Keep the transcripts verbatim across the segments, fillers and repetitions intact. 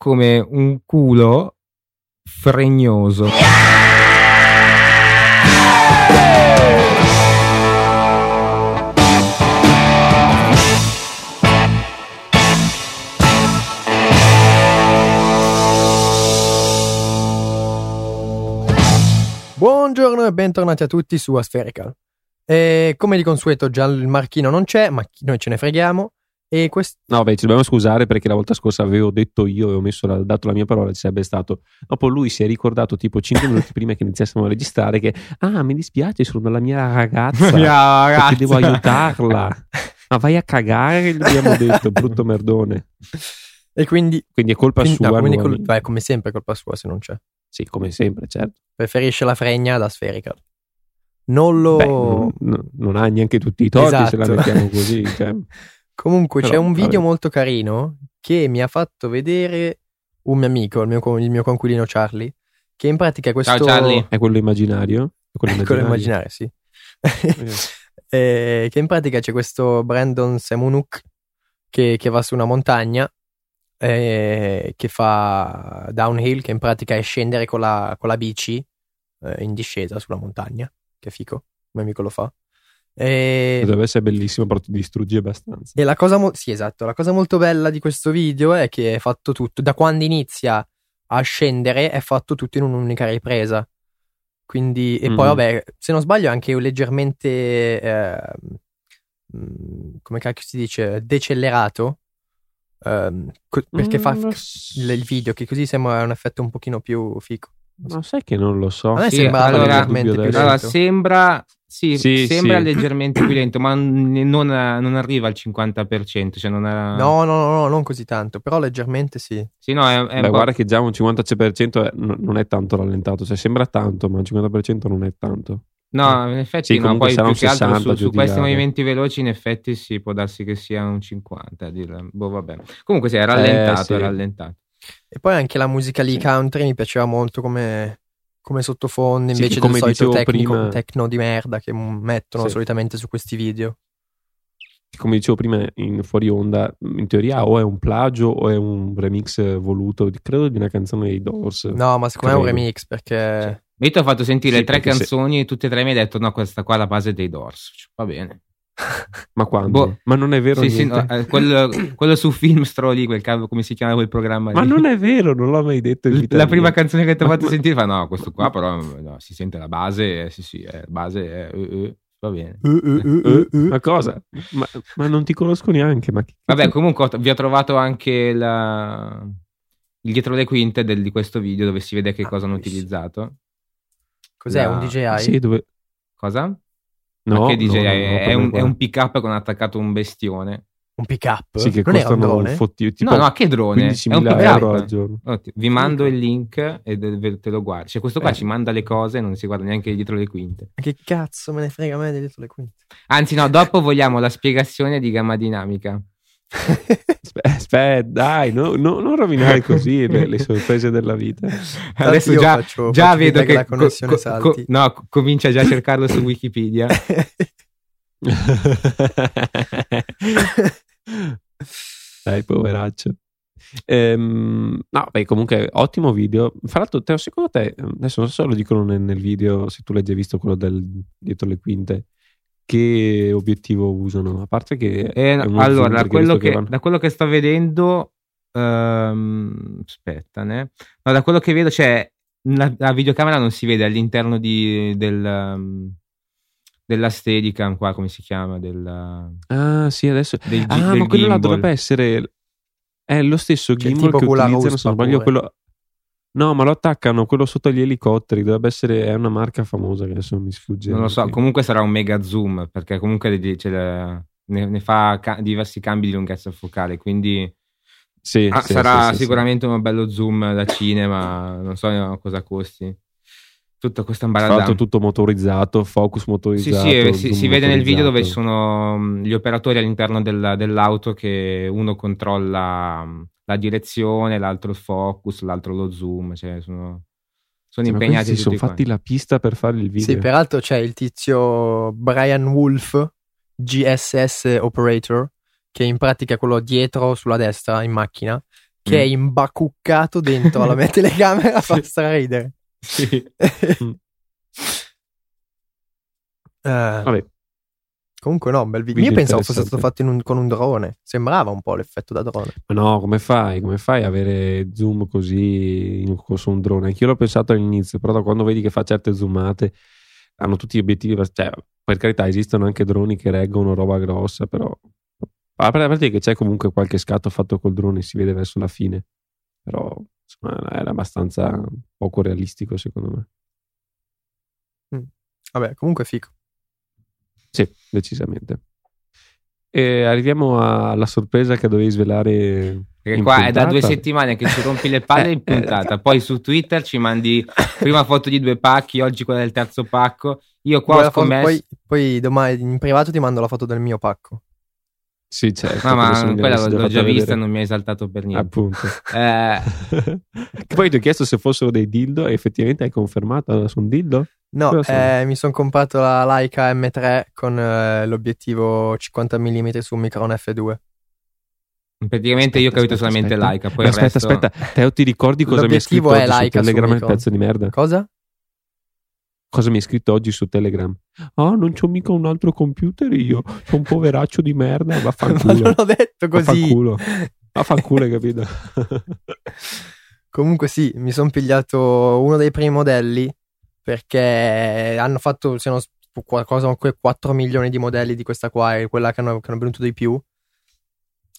come un culo fregnoso. Buongiorno e bentornati a tutti su Aspherical. E come di consueto già il marchino non c'è, ma noi ce ne freghiamo. E quest... No, beh, ci dobbiamo scusare perché la volta scorsa avevo detto io e ho messo la, dato la mia parola, ci sarebbe stato. Dopo lui si è ricordato tipo cinque minuti prima che iniziassimo a registrare che ah, mi dispiace, sono dalla mia ragazza, mia ragazza. Perché devo aiutarla. Ma vai a cagare, gli abbiamo detto, brutto merdone. E quindi quindi è colpa quindi, sua. No, quindi col... Beh, come sempre è colpa sua se non c'è. Sì, come sempre, certo. Preferisce la fregna ad Aspherical. Non lo Beh, non, non, non ha neanche tutti i torti, esatto. Se la mettiamo così, cioè. Comunque però, c'è un video vabbè. molto carino che mi ha fatto vedere un mio amico, il mio, il mio coinquilino Charlie, che in pratica questo... Ciao Charlie, è quello immaginario? È quello immaginario, immaginario sì. Okay. E, che in pratica c'è questo Brandon Semenuk che, che va su una montagna, eh, che fa downhill, che in pratica è scendere con la, con la bici eh, in discesa sulla montagna. Che fico, il mio amico lo fa. E... dovrebbe essere bellissimo, però ti distruggi abbastanza. E la cosa mo- sì, esatto, la cosa molto bella di questo video è che è fatto tutto da quando inizia a scendere, è fatto tutto in un'unica ripresa. Quindi e mm. poi vabbè, se non sbaglio è anche leggermente eh, come cacchio si dice, decelerato, eh, co- perché mm, fa f- il video che così sembra un effetto un pochino più fico. Ma sai che non lo so. A me sì, sembra allora, leggermente più lento. Allora, sembra sì, sì sembra sì. leggermente più lento, ma non, non arriva al cinquanta per cento. Cioè non è... No, no, no, non così tanto, però leggermente sì. Sì, no, è, è Beh, guarda che già un cinquanta per cento è, non è tanto rallentato, cioè sembra tanto, ma un cinquanta per cento non è tanto. No, in effetti sì, no, poi più che altro su, su questi movimenti veloci in effetti sì, può darsi che sia un cinquanta. Boh, vabbè. Comunque sì, è rallentato, eh, sì. è rallentato. E poi anche la musica lì sì. country mi piaceva molto come, come sottofondo invece sì, come del solito tecnico, prima... techno di merda che mettono sì. solitamente su questi video. Come dicevo prima in fuori onda, in teoria o è un plagio o è un remix voluto, credo, di una canzone dei Doors. No, ma secondo credo. me è un remix perché... Sì. Io ti ho fatto sentire sì, tre canzoni se... e tutte e tre mi hai detto no, questa qua è la base dei Doors, cioè, va bene. Ma quando? Boh. Ma non è vero sì, sì, no, eh, quello, quello su Filmstro lì, quel cavo, come si chiama quel programma lì. Ma non è vero, non l'ho mai detto. In vita la mia. Prima canzone che ti ho fatto ma, sentire fa no, questo qua però no, si sente la base, eh, sì sì, eh, base eh, eh, va bene. Uh, uh, uh, uh, uh. Ma cosa? Ma, ma non ti conosco neanche. Ma chi... Vabbè comunque vi ho trovato anche la... il dietro le quinte del, di questo video dove si vede che ah, cosa hanno sì. utilizzato. Cos'è? La... Un D J I? Sì, dove... Cosa? No, perché D J I no, no, è, un, è un pick up con attaccato un bestione. Un pick up? Sì, che non costano è un drone? Un fottio, tipo no, no, che drone? È un pick euro up. Al giorno. Oh, ti, vi mando il link e te lo guardi. Cioè, questo qua eh. ci manda le cose e non si guarda neanche dietro le quinte. Ma che cazzo me ne frega a me dietro le quinte? Anzi, no, dopo vogliamo la spiegazione di gamma dinamica. Aspetta, dai, no, no, non rovinare così le, le sorprese della vita. Adesso già, faccio, già faccio vedo che, che la connessione co- salti. Co- no, comincia già a cercarlo su Wikipedia. Dai, poveraccio. Ehm, no, beh, comunque ottimo video. Fra l'altro, te, secondo te, adesso non so se lo dicono nel, nel video, se tu l'hai già visto quello del dietro le quinte. Che obiettivo usano? A parte che eh, allora da quello che, che da quello che sto vedendo um, aspetta no, da quello che vedo cioè la, la videocamera non si vede all'interno di, del um, della Steadicam qua come si chiama del ah sì adesso del, ah del ma gimbal. Quello là dovrebbe essere è lo stesso gimbal cioè, che utilizzano se non sbaglio quello no ma lo attaccano quello sotto agli elicotteri dovrebbe essere è una marca famosa che adesso mi sfugge non lo so comunque sarà un mega zoom perché comunque ne, ne fa ca- diversi cambi di lunghezza focale quindi sì, ah, sì, sarà sì, sì, sicuramente sì. un bello zoom da cinema non so cosa costi tutto questo imbarazzante fatto tutto motorizzato focus motorizzato sì, sì, si, si vede motorizzato. Nel video dove ci sono gli operatori all'interno del, dell'auto che uno controlla la direzione, l'altro il focus, l'altro lo zoom, cioè sono, sono sì, impegnati. Si sono fatti la pista per fare il video. Sì, peraltro c'è il tizio Brian Wolf, G S S Operator, che in pratica è quello dietro sulla destra in macchina, che mm. è imbacuccato dentro la mia telecamera. Fa straridere. Sì. mm. Uh, Vabbè. Comunque no, un bel video. Io pensavo fosse stato fatto in un, con un drone. Sembrava un po' l'effetto da drone. Ma no, come fai? Come fai a avere zoom così in, su un drone? Anch'io l'ho pensato all'inizio, però da quando vedi che fa certe zoomate, hanno tutti gli obiettivi. Cioè, per carità, esistono anche droni che reggono roba grossa, però a parte che c'è comunque qualche scatto fatto col drone, si vede verso la fine. Però insomma, era abbastanza poco realistico, secondo me. Mm. Vabbè, comunque figo. Sì, decisamente. E arriviamo alla sorpresa che dovevi svelare. Perché qua puntata. È da due settimane che ci rompi le palle in puntata. Poi su Twitter ci mandi prima foto di due pacchi, oggi quella del terzo pacco. Io qua ho scommesso. Poi, poi domani in privato ti mando la foto del mio pacco. Sì, certo. Ma, ma quella l'ho già, già vista, non mi hai esaltato per niente. Appunto. Eh. Poi ti ho chiesto se fossero dei dildo e effettivamente hai confermato, sono dildo? No, eh, mi sono comprato la Leica M tre con eh, l'obiettivo cinquanta millimetri su Micron F due. Praticamente aspetta, io ho capito aspetta, solamente aspetta. Leica. Poi aspetta, resto... aspetta, Teo, ti ricordi cosa mi ha scritto oggi su Telegram, il pezzo di merda? Cosa? Cosa mi hai scritto oggi su Telegram? Ah, non c'ho mica un altro computer io, sono un poveraccio di merda, vaffanculo. Ma non l'ho detto così. Vaffanculo, vaffanculo, hai capito? Comunque sì, mi sono pigliato uno dei primi modelli, perché hanno fatto, se non qualcosa, quattro milioni di modelli di questa qua, e quella che hanno, che hanno venuto di più.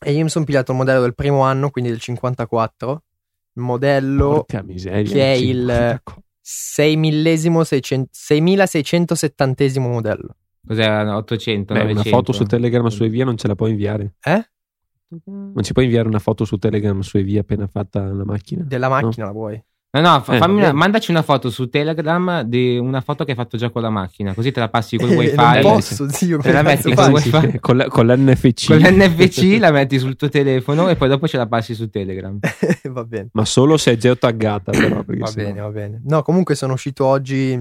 E io mi sono pigliato il modello del primo anno, quindi del cinquantaquattro, il modello miseria, che è cinquantaquattro. Il seimilaseicento settantesimo modello. Cos'era? ottocento? Beh, novecento. Una foto su Telegram su e via non ce la puoi inviare. Eh? Non ci puoi inviare una foto su Telegram su e via appena fatta la macchina? Della macchina no? La vuoi? No, no, fa, eh, fammi una, mandaci una foto su Telegram di una foto che hai fatto già con la macchina, così te la passi col eh, wifi. Non posso, zio, te la metti col wifi. Con, la, con l'N F C. Con l'N F C la metti sul tuo telefono e poi dopo ce la passi su Telegram. Va bene. Ma solo se è geotaggata, però. Va sennò... bene, va bene. No, comunque sono uscito oggi,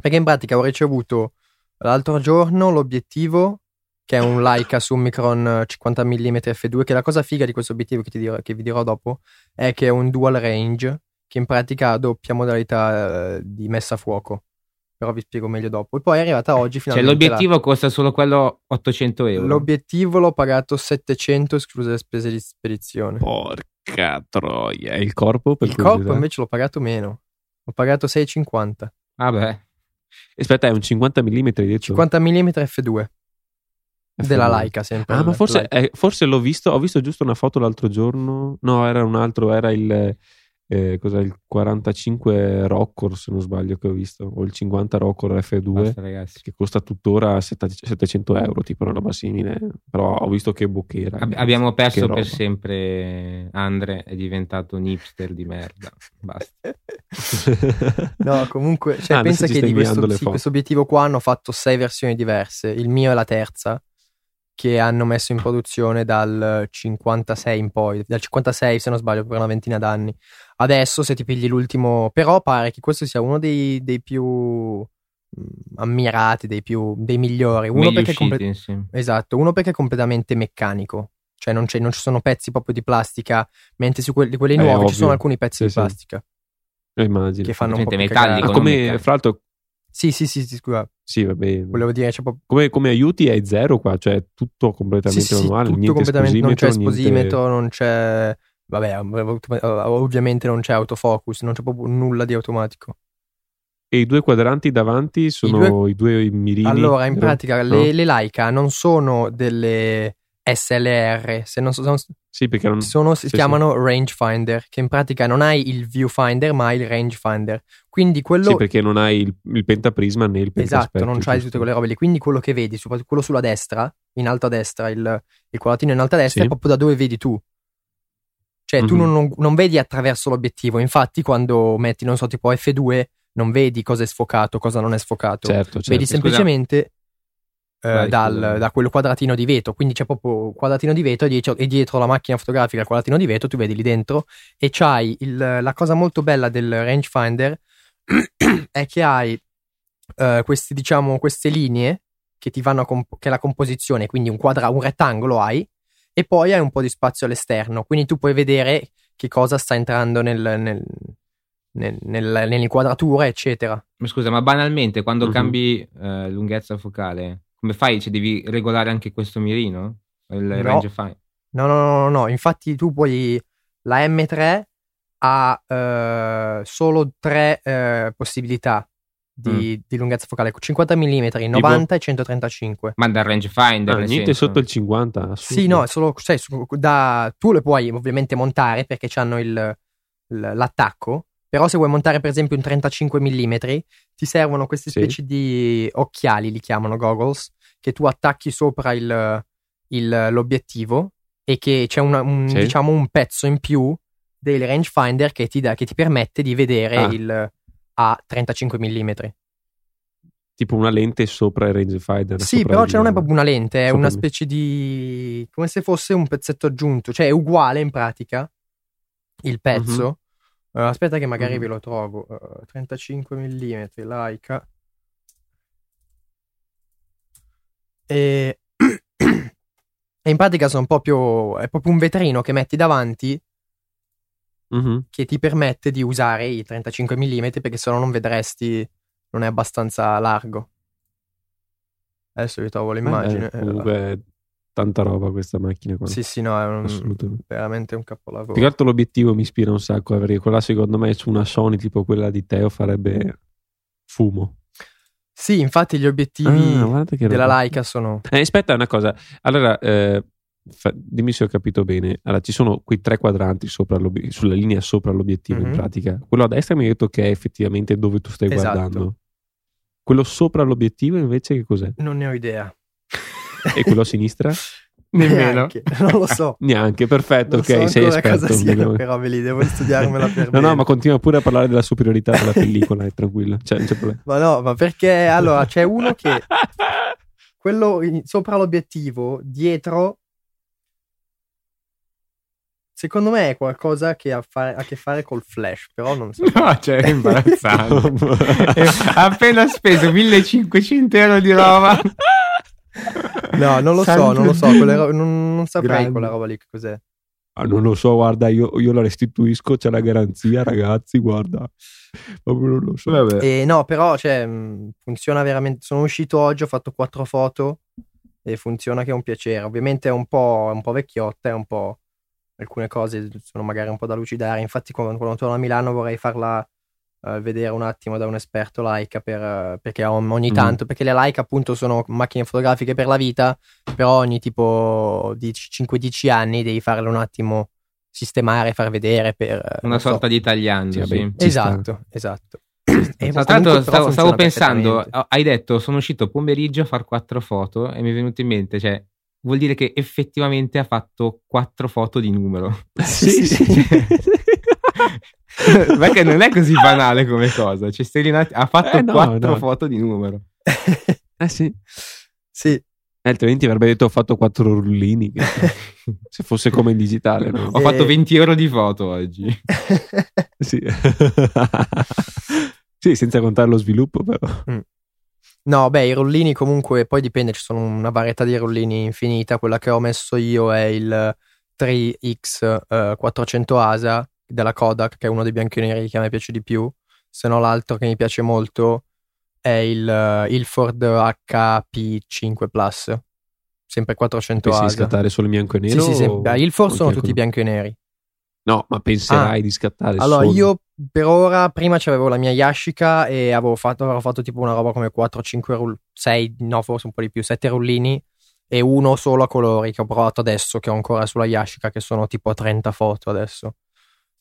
perché in pratica ho ricevuto l'altro giorno l'obiettivo, che è un Leica Summicron cinquanta millimetri F due, che la cosa figa di questo obiettivo che, ti dirò, che vi dirò dopo è che è un dual range, che in pratica ha doppia modalità eh, di messa a fuoco, però vi spiego meglio dopo. E poi è arrivata oggi finalmente. Cioè l'obiettivo la... costa solo quello ottocento euro. L'obiettivo l'ho pagato settecento escluse le spese di spedizione. Porca troia. E il corpo? Per il corpo usare? Invece l'ho pagato meno, l'ho pagato sei e cinquanta. Ah beh. Aspetta, è un cinquanta millimetri detto? cinquanta millimetri F due. Della Leica sempre. Ah, ma forse, eh, forse l'ho visto, ho visto giusto una foto l'altro giorno. No, era un altro, era il... Eh, cos'è il quarantacinque Rocker se non sbaglio che ho visto, o il cinquanta Rocker F due. Basta, ragazzi, che costa tuttora settecento euro, tipo una roba simile, però ho visto che bocchera. Ab- abbiamo perso per sempre Andre, è diventato un hipster di merda, basta. No, comunque cioè, ah, pensa che di questo, sì, questo obiettivo qua hanno fatto sei versioni diverse, il mio è la terza, che hanno messo in produzione dal cinquantasei in poi, dal cinquantasei se non sbaglio, per una ventina d'anni. Adesso se ti pigli l'ultimo, però pare che questo sia uno dei, dei più ammirati, dei più dei migliori. Uno perché, uscite, comple- sì. Esatto, uno perché è completamente meccanico, cioè non, c'è, non ci sono pezzi proprio di plastica, mentre su quelli, quelli eh, nuovi ovvio. Ci sono alcuni pezzi sì, di plastica. Sì. Immagino. Che fanno un po' metallico. Ah, come fra l'altro... Sì, sì, sì, sì, scusa. Sì, va bene. Volevo dire, cioè, come, come aiuti è zero qua, cioè tutto completamente sì, manuale, sì, tutto niente completamente, non c'è esposimetro, niente... non c'è vabbè, ovviamente non c'è autofocus, non c'è proprio nulla di automatico. E i due quadranti davanti sono i due, i due mirini. Allora, in pratica no? le, le Leica non sono delle S L R, se non so, sono, sì, perché non, sono, si sì, chiamano sì. rangefinder, che in pratica non hai il viewfinder ma il rangefinder, quindi quello sì, perché non hai il, il pentaprisma né il pentaspecchio, esatto, non c'hai giusto. Tutte quelle robe lì, quindi quello che vedi, quello sulla destra in alto a destra, il, il quadratino in alto a destra sì. È proprio da dove vedi tu, cioè mm-hmm. tu non, non, non vedi attraverso l'obiettivo, infatti quando metti non so tipo F due non vedi cosa è sfocato, cosa non è sfocato, certo, certo. Vedi semplicemente scusa. Eh, dal, da quel quadratino di vetro, quindi c'è proprio quadratino di vetro e dietro, e dietro la macchina fotografica il quadratino di vetro tu vedi lì dentro e c'hai il, la cosa molto bella del rangefinder è che hai eh, queste diciamo queste linee che ti vanno a comp- che è la composizione, quindi un, quadra- un rettangolo hai e poi hai un po' di spazio all'esterno, quindi tu puoi vedere che cosa sta entrando nel, nel, nel, nel, nell'inquadratura, eccetera. Ma scusa, ma banalmente quando mm-hmm. cambi eh, lunghezza focale, come fai? Cioè, devi regolare anche questo mirino? Il no. range fine? No, no, no, no, no. Infatti tu puoi... La M tre ha eh, solo tre eh, possibilità di, mm. di lunghezza focale: cinquanta millimetri, novanta tipo... e centotrentacinque. Ma dal rangefinder ah, niente sotto il cinquanta? Assurdo. Sì, no, solo, cioè, da, tu le puoi ovviamente montare perché c'hanno il, l'attacco. Però se vuoi montare per esempio un trentacinque millimetri, ti servono queste sì. specie di occhiali, li chiamano goggles, che tu attacchi sopra il, il, l'obiettivo, e che c'è una, un, sì. diciamo un pezzo in più del rangefinder che ti, da, che ti permette di vedere ah. il a trentacinque millimetri. Tipo una lente sopra il rangefinder. Sì, però il, non è proprio una lente, è una specie di... come se fosse un pezzetto aggiunto, cioè è uguale in pratica il pezzo. Uh-huh. Uh, aspetta che magari uh-huh. ve lo trovo. Uh, trentacinque millimetri, Leica. E... E in pratica sono proprio, è proprio un vetrino che metti davanti uh-huh. che ti permette di usare i trentacinque millimetri, perché sennò non vedresti, non è abbastanza largo. Adesso vi trovo l'immagine. Eh, comunque è tanta roba questa macchina qua. Sì, sì, no, è un, veramente un capolavoro. Più che altro l'obiettivo mi ispira un sacco, perché quella secondo me su una Sony tipo quella di Teo farebbe fumo. Sì, infatti gli obiettivi ah, della Leica sono... Eh, aspetta una cosa, allora eh, fa... dimmi se ho capito bene. Allora ci sono quei tre quadranti sopra sulla linea sopra l'obiettivo mm-hmm. in pratica. Quello a destra mi hai detto che è effettivamente dove tu stai esatto. guardando. Quello sopra l'obiettivo invece che cos'è? Non ne ho idea. E quello a sinistra? Nemmeno. Neanche, non lo so. Neanche, perfetto, non ok, so sei esperto. Cosa siano, però ve li devo studiarmela per No, bene. No, ma continua pure a parlare della superiorità della pellicola, è tranquillo. Cioè, non c'è problema. Ma no, ma perché allora c'è uno che quello in, sopra l'obiettivo, dietro, secondo me è qualcosa che ha a, fare, a che fare col flash, però non so. No, cioè è imbarazzante. Appena speso millecinquecento euro di roba. No, non lo San so, non lo so, quella ro- non, non saprei grande. Quella roba lì che cos'è. Ah, non lo so, guarda, io, io la restituisco, c'è la garanzia, ragazzi, guarda. Proprio non lo so. Vabbè. E no, però cioè, funziona veramente, sono uscito oggi, ho fatto quattro foto e funziona che è un piacere. Ovviamente è un po', è un po' vecchiotta, è un po' alcune cose sono magari un po' da lucidare. Infatti quando, quando torno a Milano vorrei farla Uh, vedere un attimo da un esperto Leica per, uh, perché ogni tanto mm. perché le Leica appunto sono macchine fotografiche per la vita, però ogni tipo di cinque dieci anni devi farle un attimo sistemare, far vedere per una sorta so. di tagliando sì, sì. esatto esatto e no, tanto stavo, stavo pensando, hai detto sono uscito pomeriggio a far quattro foto e mi è venuto in mente, cioè vuol dire che effettivamente ha fatto quattro foto di numero. Sì, sì. Perché non è così banale come cosa, cioè Stellinati ha fatto eh no, quattro no. foto di numero. Eh sì, sì. Altrimenti avrebbe detto ho fatto quattro rullini che, se fosse come in digitale no? Ho fatto venti euro di foto oggi. Sì. Sì, senza contare lo sviluppo però mm. No, beh, i rullini comunque poi dipende, ci sono una varietà di rullini infinita. Quella che ho messo io è il tre X quattrocento A S A della Kodak, che è uno dei bianchi e neri che a me piace di più. Se no l'altro che mi piace molto è il uh, Ilford H P cinque Plus, sempre quattrocento A S A. Pensi di scattare solo in bianco e nero? Sì, sì, o... Ilford sono tutti bianco e neri. No, ma penserai ah. di scattare allora, solo? Allora, io per ora, prima c'avevo la mia Yashica e avevo fatto, avevo fatto tipo una roba come quattro, cinque, sei, no forse un po' di più, sette rullini e uno solo a colori che ho provato adesso, che ho ancora sulla Yashica, che sono tipo trenta foto adesso.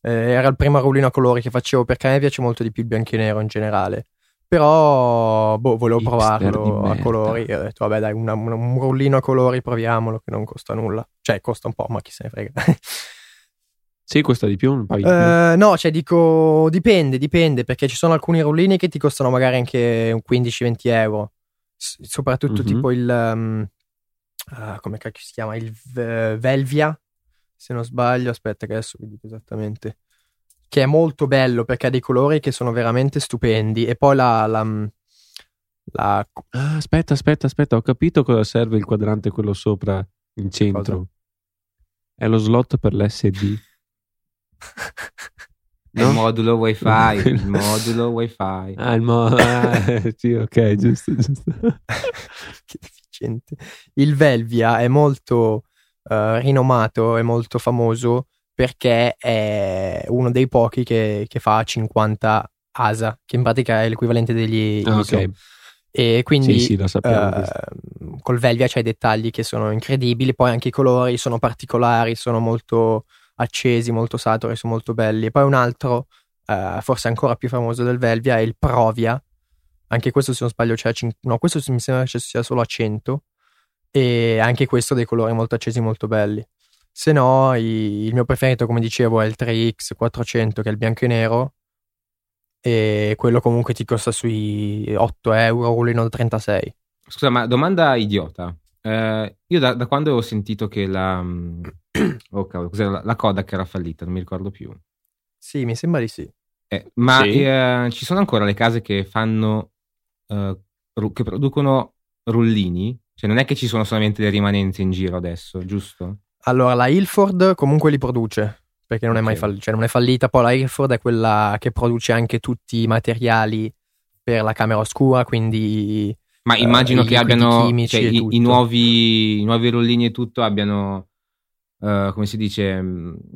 Era il primo rullino a colori che facevo perché a me piace molto di più il bianco e nero in generale, però boh, volevo Hipster provarlo a colori e ho detto vabbè dai, una, una, un rullino a colori proviamolo, che non costa nulla, cioè costa un po' ma chi se ne frega. Sì, costa di più un paio di uh, no cioè dico dipende dipende perché ci sono alcuni rullini che ti costano magari anche un quindici venti euro, S- soprattutto mm-hmm. tipo il um, uh, come cacchio si chiama, il v- Velvia se non sbaglio, aspetta che adesso vi dico esattamente, che è molto bello perché ha dei colori che sono veramente stupendi. E poi la, la, la... Ah, aspetta aspetta aspetta ho capito cosa serve il quadrante quello sopra in centro, cosa? È lo slot per l'esse di No? È il modulo wifi, il modulo wifi. Ah, il mo- ah, sì, ok, giusto, giusto. Che deficiente. Il Velvia è molto uh, rinomato, è molto famoso perché è uno dei pochi che, che fa cinquanta A S A, che in pratica è l'equivalente degli I S O. Ah, okay. E quindi sì, sì, lo sappiamo, uh, col Velvia c'hai dettagli che sono incredibili, poi anche i colori sono particolari, sono molto accesi, molto saturi, sono molto belli. E poi un altro, uh, forse ancora più famoso del Velvia, è il Provia. Anche questo, se non sbaglio, c'è a cin- no, questo mi sembra che sia solo a cento, e anche questo dei colori molto accesi, molto belli. Se no, i- il mio preferito, come dicevo, è il tre X quattrocento, che è il bianco e nero, e quello comunque ti costa sui otto euro, rulino da trentasei. Scusa, ma domanda idiota. Eh, io da, da quando ho sentito che la oh cavolo, cos'era, la, la Kodak era fallita, non mi ricordo più. Sì, mi sembra di sì. Eh, ma sì. Eh, ci sono ancora le case che fanno eh, che producono rullini? Cioè non è che ci sono solamente le rimanenze in giro adesso, giusto? Allora la Ilford comunque li produce, perché non è mai fallita, cioè non è fallita. Poi la Ilford è quella che produce anche tutti i materiali per la camera oscura, quindi ma immagino uh, che abbiano cioè, i, i, nuovi, i nuovi rollini e tutto abbiano uh, come si dice,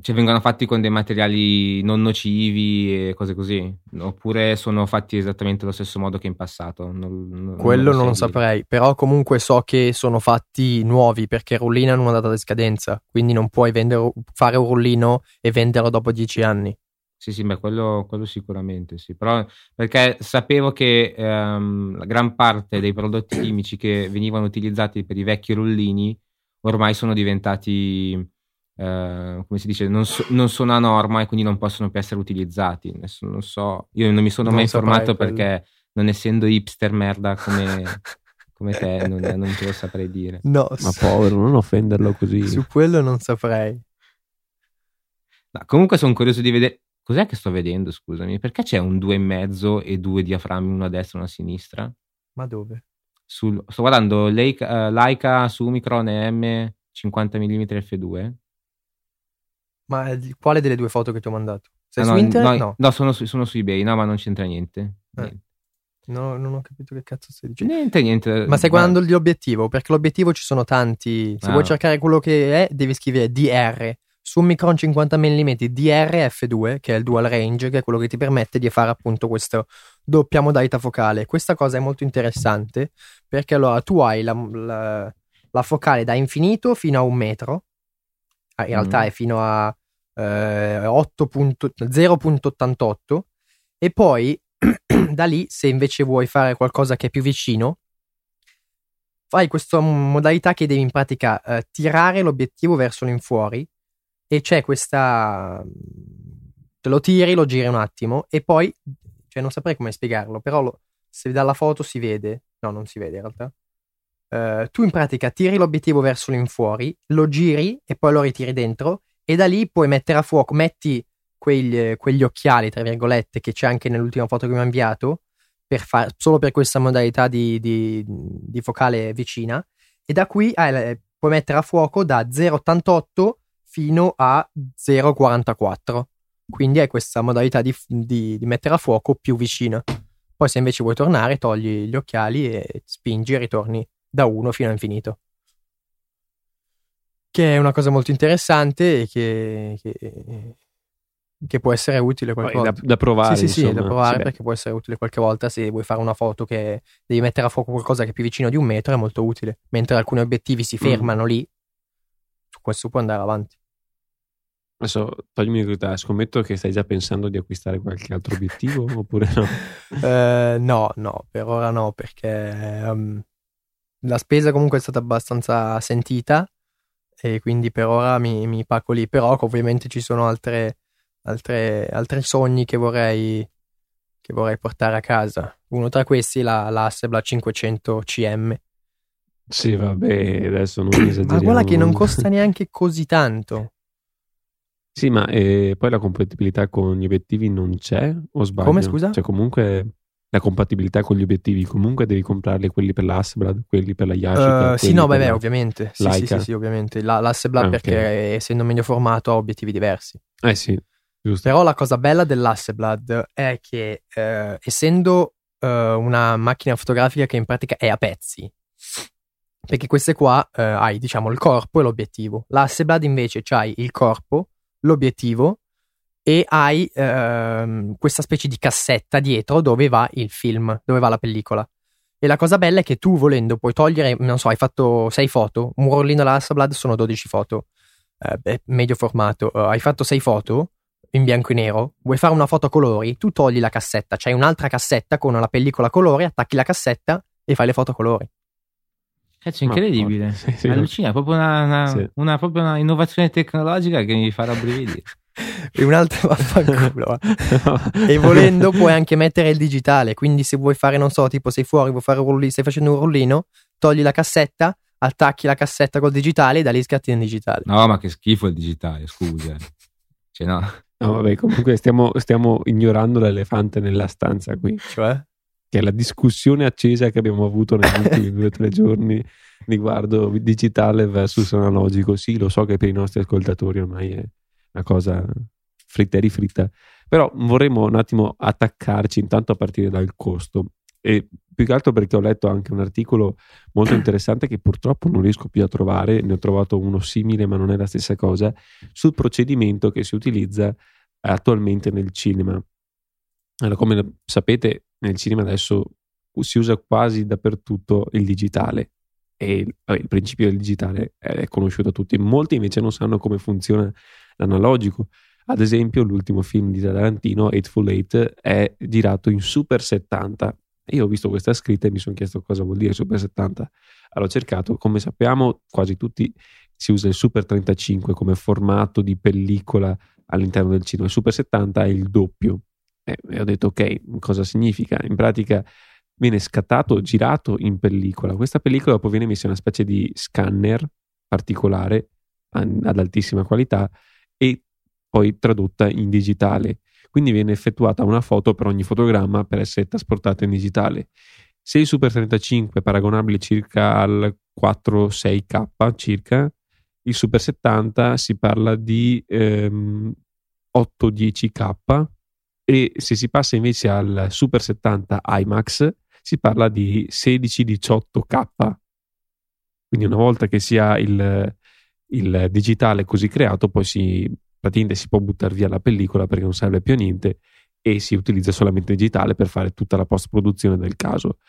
cioè vengono fatti con dei materiali non nocivi e cose così, oppure sono fatti esattamente allo stesso modo che in passato? Non, non, quello non lo, non lo saprei, però comunque so che sono fatti nuovi perché rullinano una data di scadenza, quindi non puoi vendere, fare un rullino e venderlo dopo dieci anni. Sì, sì, beh, quello, quello sicuramente sì, però perché sapevo che ehm, la gran parte dei prodotti chimici che venivano utilizzati per i vecchi rullini ormai sono diventati, eh, come si dice, non, so, non sono a norma e quindi non possono più essere utilizzati. Adesso non so, io non mi sono non mai informato quello, perché non essendo hipster merda come... come te non, non te lo saprei dire. No, ma su... povero, non offenderlo così. Su quello non saprei. No, comunque sono curioso di vedere. Cos'è che sto vedendo, scusami? Perché c'è un due e mezzo e due diaframmi, uno a destra e uno a sinistra? Ma dove? Sul, sto guardando Leica, uh, Leica Summicron M cinquanta millimetri F due. Ma quale delle due foto che ti ho mandato? Sei ah, su no, internet? No, no. no sono, su, sono su eBay, no, ma non c'entra niente. Eh. niente. No, non ho capito che cazzo stai dicendo. Niente, niente. Ma stai guardando ma... l'obiettivo, perché l'obiettivo ci sono tanti. Se ah. vuoi cercare quello che è, devi scrivere D R. Summicron cinquanta millimetri D R F due, che è il dual range, che è quello che ti permette di fare appunto questa doppia modalità focale. Questa cosa è molto interessante perché allora tu hai la, la, la focale da infinito fino a un metro, in realtà mm. è fino a eh, zero virgola ottantotto, e poi da lì, se invece vuoi fare qualcosa che è più vicino, fai questa modalità che devi in pratica eh, tirare l'obiettivo verso l'infuori. E c'è questa, te lo tiri, lo giri un attimo e poi, cioè non saprei come spiegarlo, però lo, se dalla foto si vede, no non si vede in realtà, uh, tu in pratica tiri l'obiettivo verso l'infuori, lo giri e poi lo ritiri dentro e da lì puoi mettere a fuoco, metti quegli, quegli occhiali tra virgolette che c'è anche nell'ultima foto che mi ha inviato, per far, solo per questa modalità di, di, di focale vicina, e da qui ah, puoi mettere a fuoco da zero virgola ottantotto fino a zero virgola quarantaquattro, quindi è questa modalità di, di, di mettere a fuoco più vicina. Poi se invece vuoi tornare togli gli occhiali e spingi e ritorni da uno fino a infinito, che è una cosa molto interessante e che, che, che può essere utile qualche volta. Da, da provare. Sì, sì, sì, da provare sì, perché può essere utile qualche volta se vuoi fare una foto che devi mettere a fuoco qualcosa che è più vicino di un metro, è molto utile, mentre alcuni obiettivi si fermano mm. lì, su questo può andare avanti. Adesso toglimi la curiosità, scommetto che stai già pensando di acquistare qualche altro obiettivo oppure no? Eh, no, no, per ora no, perché um, la spesa comunque è stata abbastanza sentita e quindi per ora mi, mi pacco lì, però ovviamente ci sono altre, altre, altri sogni che vorrei, che vorrei portare a casa. Uno tra questi è la, la Hasselblad cinquecento C M. Sì, vabbè, adesso non esageriamo. Ma guarda che non costa neanche così tanto. Sì, ma eh, poi la compatibilità con gli obiettivi non c'è, o sbaglio? Come, scusa? Cioè comunque la compatibilità con gli obiettivi, comunque devi comprarli quelli per l'Hasselblad, quelli per la Yashica. Uh, sì, no, beh, beh, ovviamente. Sì, sì, sì, sì, ovviamente. La, L'Hasselblad ah, perché okay. essendo meglio formato ha obiettivi diversi. Eh sì, Giusto. Però la cosa bella dell'Hasselblad è che eh, essendo eh, una macchina fotografica che in pratica è a pezzi, perché queste qua eh, hai diciamo il corpo e l'obiettivo, l'Hasselblad invece c'hai il corpo, l'obiettivo e hai ehm, questa specie di cassetta dietro dove va il film, dove va la pellicola. E la cosa bella è che tu volendo puoi togliere, non so, hai fatto sei foto, un rollino alla Hasselblad sono dodici foto, eh, beh, medio formato, uh, hai fatto sei foto in bianco e nero, vuoi fare una foto a colori, tu togli la cassetta, c'hai un'altra cassetta con la pellicola a colori, attacchi la cassetta e fai le foto a colori. Cazzo, incredibile, sì, sì, allucina, è proprio una, una, sì. una, proprio una innovazione tecnologica che mi farà brividi. E un'altra vaffanculo. E volendo puoi anche mettere il digitale, quindi se vuoi fare, non so, tipo sei fuori, vuoi fare un rullino, stai facendo un rullino, togli la cassetta, attacchi la cassetta col digitale e da lì scatti in digitale. No, ma che schifo il digitale, scusa. Cioè no. No, vabbè, comunque stiamo, stiamo ignorando l'elefante nella stanza qui. Cioè? Che è la discussione accesa che abbiamo avuto negli ultimi due o tre giorni riguardo digitale versus analogico. Sì, lo so che per i nostri ascoltatori ormai è una cosa fritta e rifritta, però vorremmo un attimo attaccarci intanto a partire dal costo, e più che altro perché ho letto anche un articolo molto interessante che purtroppo non riesco più a trovare, ne ho trovato uno simile ma non è la stessa cosa, sul procedimento che si utilizza attualmente nel cinema. Allora, come sapete, nel cinema adesso si usa quasi dappertutto il digitale e il, il principio del digitale è conosciuto a tutti, molti invece non sanno come funziona l'analogico. Ad esempio l'ultimo film di Tarantino, Hateful Eight, è girato in Super settanta. Io ho visto questa scritta e mi sono chiesto cosa vuol dire Super settanta. Allora ho cercato, come sappiamo quasi tutti si usa il Super trentacinque come formato di pellicola all'interno del cinema, il Super settanta è il doppio. E ho detto ok, cosa significa? In pratica viene scattato, girato in pellicola, questa pellicola poi viene messa in una specie di scanner particolare ad altissima qualità e poi tradotta in digitale, quindi viene effettuata una foto per ogni fotogramma per essere trasportata in digitale. Se il Super trentacinque è paragonabile circa al quattro sei K circa, il Super settanta si parla di ehm, otto dieci K, e se si passa invece al Super settanta IMAX si parla di sedici diciotto K. Quindi una volta che si ha il, il digitale così creato, poi si, praticamente si può buttare via la pellicola perché non serve più a niente e si utilizza solamente il digitale per fare tutta la post-produzione del caso.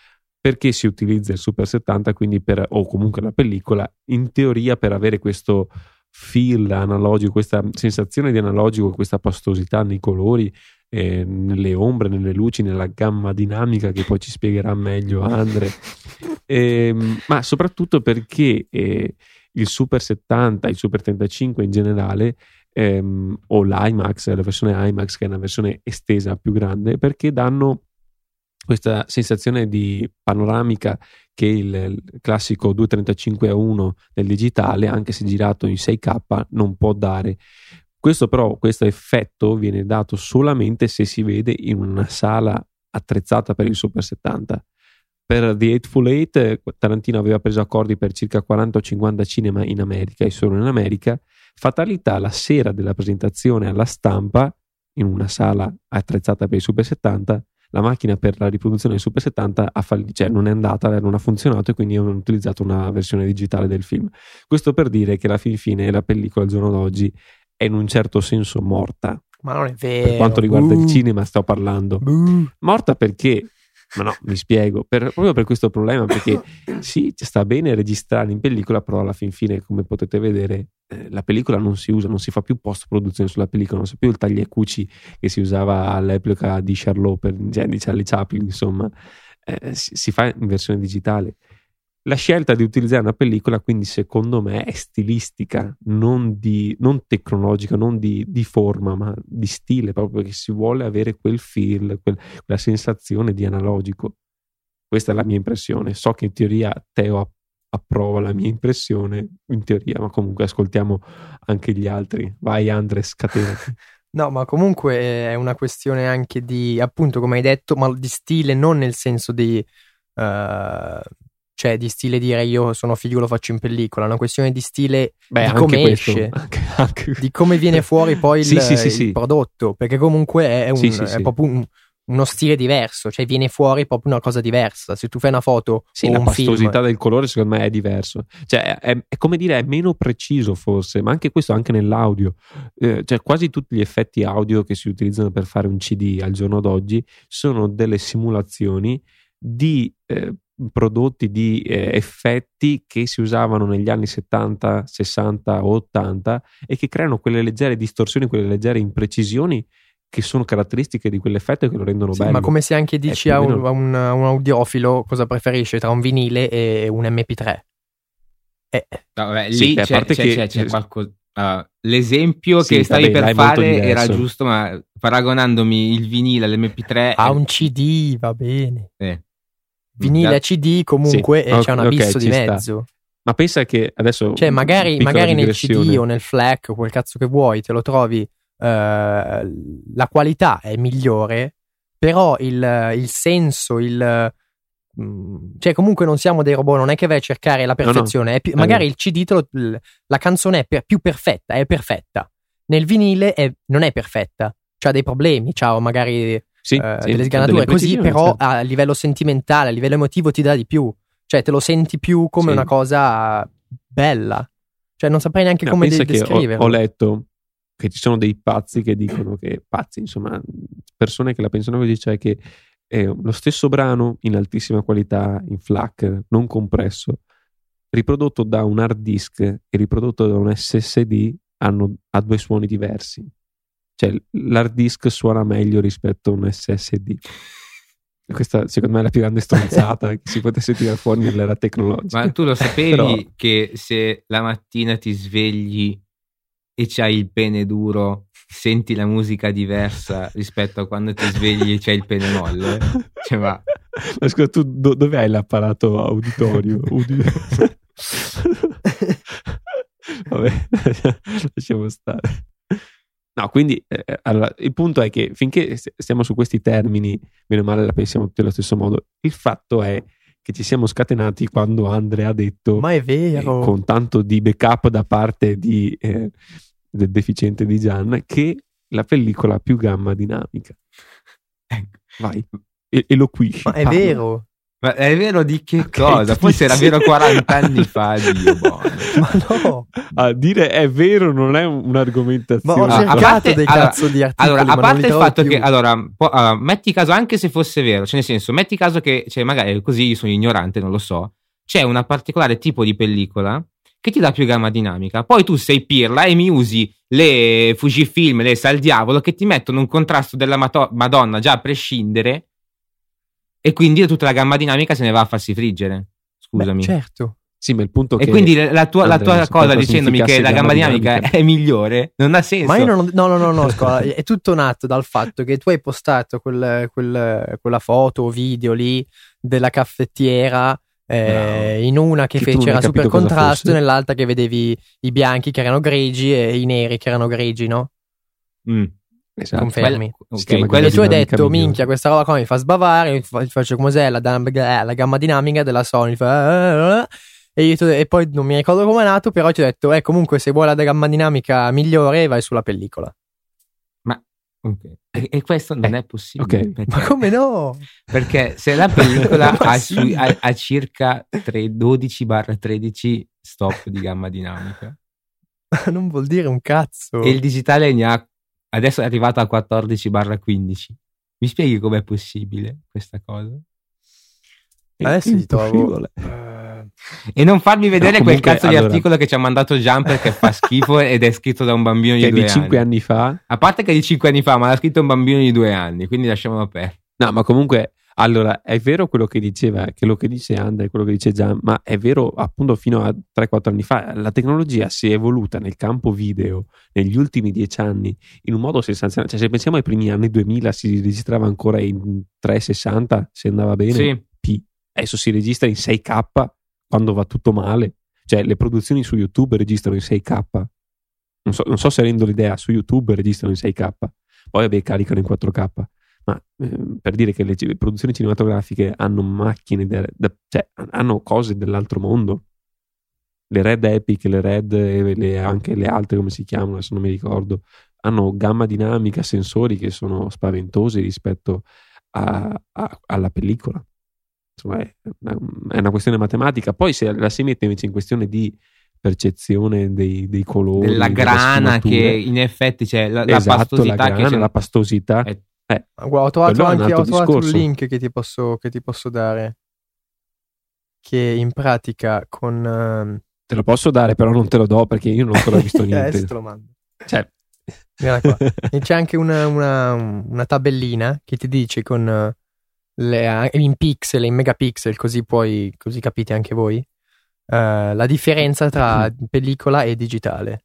Perché si utilizza il Super settanta, quindi per, o comunque la pellicola, in teoria per avere questo feel analogico, questa sensazione di analogico, questa pastosità nei colori, eh, nelle ombre, nelle luci, nella gamma dinamica che poi ci spiegherà meglio Andre, eh, ma soprattutto perché eh, il Super settanta, il Super trentacinque in generale, ehm, o l'IMAX, la versione IMAX che è una versione estesa più grande, perché danno questa sensazione di panoramica che il classico due trentacinque a uno del digitale, anche se girato in sei K, non può dare. Questo però, questo effetto viene dato solamente se si vede in una sala attrezzata per il Super settanta. Per The Hateful Eight Tarantino aveva preso accordi per circa quaranta o cinquanta cinema in America e solo in America. Fatalità, la sera della presentazione alla stampa in una sala attrezzata per il Super settanta, la macchina per la riproduzione del Super settanta ha fall- cioè non è andata, non ha funzionato e quindi hanno utilizzato una versione digitale del film. Questo per dire che alla fin fine la pellicola al giorno d'oggi è in un certo senso morta. Ma non è vero. Per quanto riguarda uh. il cinema sto parlando. Uh. Morta perché... Ma no, mi spiego, per, proprio per questo problema, perché sì, sta bene registrare in pellicola, però alla fin fine, come potete vedere, eh, la pellicola non si usa, non si fa più post-produzione sulla pellicola, non si fa più il taglia e cuci che si usava all'epoca di Charlotte, per, cioè, di Charlie Chaplin, insomma, eh, si, si fa in versione digitale. La scelta di utilizzare una pellicola, quindi, secondo me, è stilistica, non, di, non tecnologica, non di, di forma, ma di stile, proprio perché si vuole avere quel feel, quel, quella sensazione di analogico. Questa è la mia impressione. So che in teoria Teo approva la mia impressione, in teoria, ma comunque ascoltiamo anche gli altri. Vai, Andre, scatenati. No, ma comunque è una questione anche di, appunto, come hai detto, ma di stile, non nel senso di... Uh... cioè di stile dire io sono figo, lo faccio in pellicola, è una questione di stile, beh, di come esce, anche, anche. di come viene fuori poi il, sì, sì, sì, il sì. prodotto, perché comunque è, un, sì, sì, è sì. proprio un, uno stile diverso, cioè viene fuori proprio una cosa diversa. Se tu fai una foto, sì, o la un pastosità film, del colore secondo me è diverso, cioè è, è come dire, è meno preciso forse, ma anche questo anche nell'audio, eh, cioè quasi tutti gli effetti audio che si utilizzano per fare un C D al giorno d'oggi sono delle simulazioni di eh, prodotti, di eh, effetti che si usavano negli anni settanta, sessanta o ottanta e che creano quelle leggere distorsioni, quelle leggere imprecisioni che sono caratteristiche di quell'effetto e che lo rendono sì, bello. Ma come se anche dici a un, un, un audiofilo cosa preferisce tra un vinile e un M P tre. Eh. No, vabbè, lì sì, c'è, c'è, che, c'è, c'è qualcosa... Uh, l'esempio sì, che stavi vabbè, per fare era giusto, ma paragonandomi il vinile all'M P tre... A è... un C D, va bene. Eh. Vinile a C D comunque sì. eh, c'è un abisso okay, di mezzo. Sta. Ma pensa che adesso... Cioè magari, magari nel C D o nel FLAC o quel cazzo che vuoi te lo trovi... Uh, la qualità è migliore, però il, il senso, il mh, cioè comunque non siamo dei robot, non è che vai a cercare la perfezione, no, no. È più, magari allora. il C D te lo, la canzone è per, più perfetta, è perfetta, nel vinile è, non è perfetta, c'ha dei problemi, c'ha magari sì, uh, sì, delle sganature, delle così però certo. a livello sentimentale, a livello emotivo ti dà di più, cioè te lo senti più come sì. una cosa bella, cioè non saprei neanche no, come de- descriverlo. Ho, ho letto che ci sono dei pazzi che dicono che pazzi, insomma, persone che la pensano così, cioè che eh, lo stesso brano in altissima qualità, in FLAC, non compresso, riprodotto da un hard disk e riprodotto da un S S D hanno ha due suoni diversi. Cioè l'hard disk suona meglio rispetto a un S S D. Questa secondo me è la più grande stronzata che si potesse tirare fuori nell'era tecnologica. Ma tu lo sapevi Però... che se la mattina ti svegli e c'hai il pene duro, senti la musica diversa rispetto a quando ti svegli e c'hai il pene molle? Cioè, ma... ma scusa, tu do- dove hai l'apparato auditorio? Audi- Vabbè, lasciamo stare. No, quindi eh, allora, il punto è che finché stiamo su questi termini, bene o male la pensiamo tutti allo stesso modo. Il fatto è che ci siamo scatenati quando Andrea ha detto ma è vero, eh, con tanto di backup da parte di, eh, del deficiente di Gian, che la pellicola ha più gamma dinamica. Ecco, vai, e- eloquisci. Ma è parla. vero, ma è vero di che okay, cosa? Poi se era vero quaranta anni fa, Dio buono. Ma no, a dire è vero non è un'argomentazione. Ma ho cercato a parte, dei allora, cazzo di articoli. Allora, a parte il fatto più. che allora, po- allora, metti caso anche se fosse vero, cioè nel senso, metti caso che cioè, magari così io sono ignorante, non lo so. C'è una particolare tipo di pellicola che ti dà più gamma dinamica. Poi tu sei pirla e mi usi le Fujifilm, le sal diavolo che ti mettono un contrasto della mato- Madonna già a prescindere. E quindi tutta la gamma dinamica se ne va a farsi friggere. Scusami. Beh, certo. Sì, ma il punto e che quindi la tua, la tua cosa dicendomi che la gamma dinamica, dinamica è migliore non ha senso. Ma io non, no, no, no, no scuola, è tutto nato dal fatto che tu hai postato quel, quel, quella foto o video lì della caffettiera eh, no. in una che, che fece era super contrasto e nell'altra che vedevi i bianchi che erano grigi e i neri che erano grigi, no? Mm. Esatto. Confermi. Okay. Quello tu hai detto migliore. Minchia, questa roba qua mi fa sbavare, mi faccio come se la, la gamma dinamica della Sony fa, e, io, e poi non mi ricordo come è nato, però ti ho detto eh, comunque se vuoi la gamma dinamica migliore vai sulla pellicola. Ma okay. e, e questo non eh, è possibile okay. perché, ma come no? Perché se la pellicola ha, su, ha, ha circa dodici tredici stop di gamma dinamica non vuol dire un cazzo, e il digitale ne ha adesso è arrivato a quattordici quindici. Mi spieghi com'è possibile questa cosa? È adesso ti trovo. E non farmi vedere no, comunque, quel cazzo allora... di articolo che ci ha mandato Gian perché fa schifo ed è scritto da un bambino di due anni. Che è di cinque anni fa. A parte che è di cinque anni fa, ma l'ha scritto un bambino di due anni, quindi lasciamolo perdere. No, ma comunque, allora, è vero quello che diceva, quello che dice Andrea, quello che dice Gian, ma è vero appunto fino a tre quattro anni fa. La tecnologia si è evoluta nel campo video negli ultimi dieci anni in un modo sostanziale. Cioè se pensiamo ai primi anni duemila si registrava ancora in trecentosessanta se andava bene, sì. P. Adesso si registra in sei K quando va tutto male. Cioè le produzioni su YouTube registrano in sei K. Non so, non so se rendo l'idea, su YouTube registrano in sei K. Poi vabbè caricano in quattro K. ma eh, per dire che le produzioni cinematografiche hanno macchine da, da, cioè hanno cose dell'altro mondo, le Red Epic, le Red e le, anche le altre come si chiamano adesso non mi ricordo, hanno gamma dinamica, sensori che sono spaventosi rispetto a, a, alla pellicola. Insomma è una, è una questione matematica. Poi se la si mette invece in questione di percezione dei, dei colori, della grana, che in effetti c'è, cioè, la, esatto, la pastosità, la grana, che c'è la pastosità è... eh, guarda, ho trovato anche un, ho trovato un link che ti posso, che ti posso dare, che in pratica con uh... te lo posso dare però non te lo do perché io non ho ancora visto niente. eh, te lo mando. Cioè guarda qua. E c'è anche una, una, una tabellina che ti dice con le, in pixel, in megapixel, così puoi, così capite anche voi Uh, la differenza tra pellicola e digitale,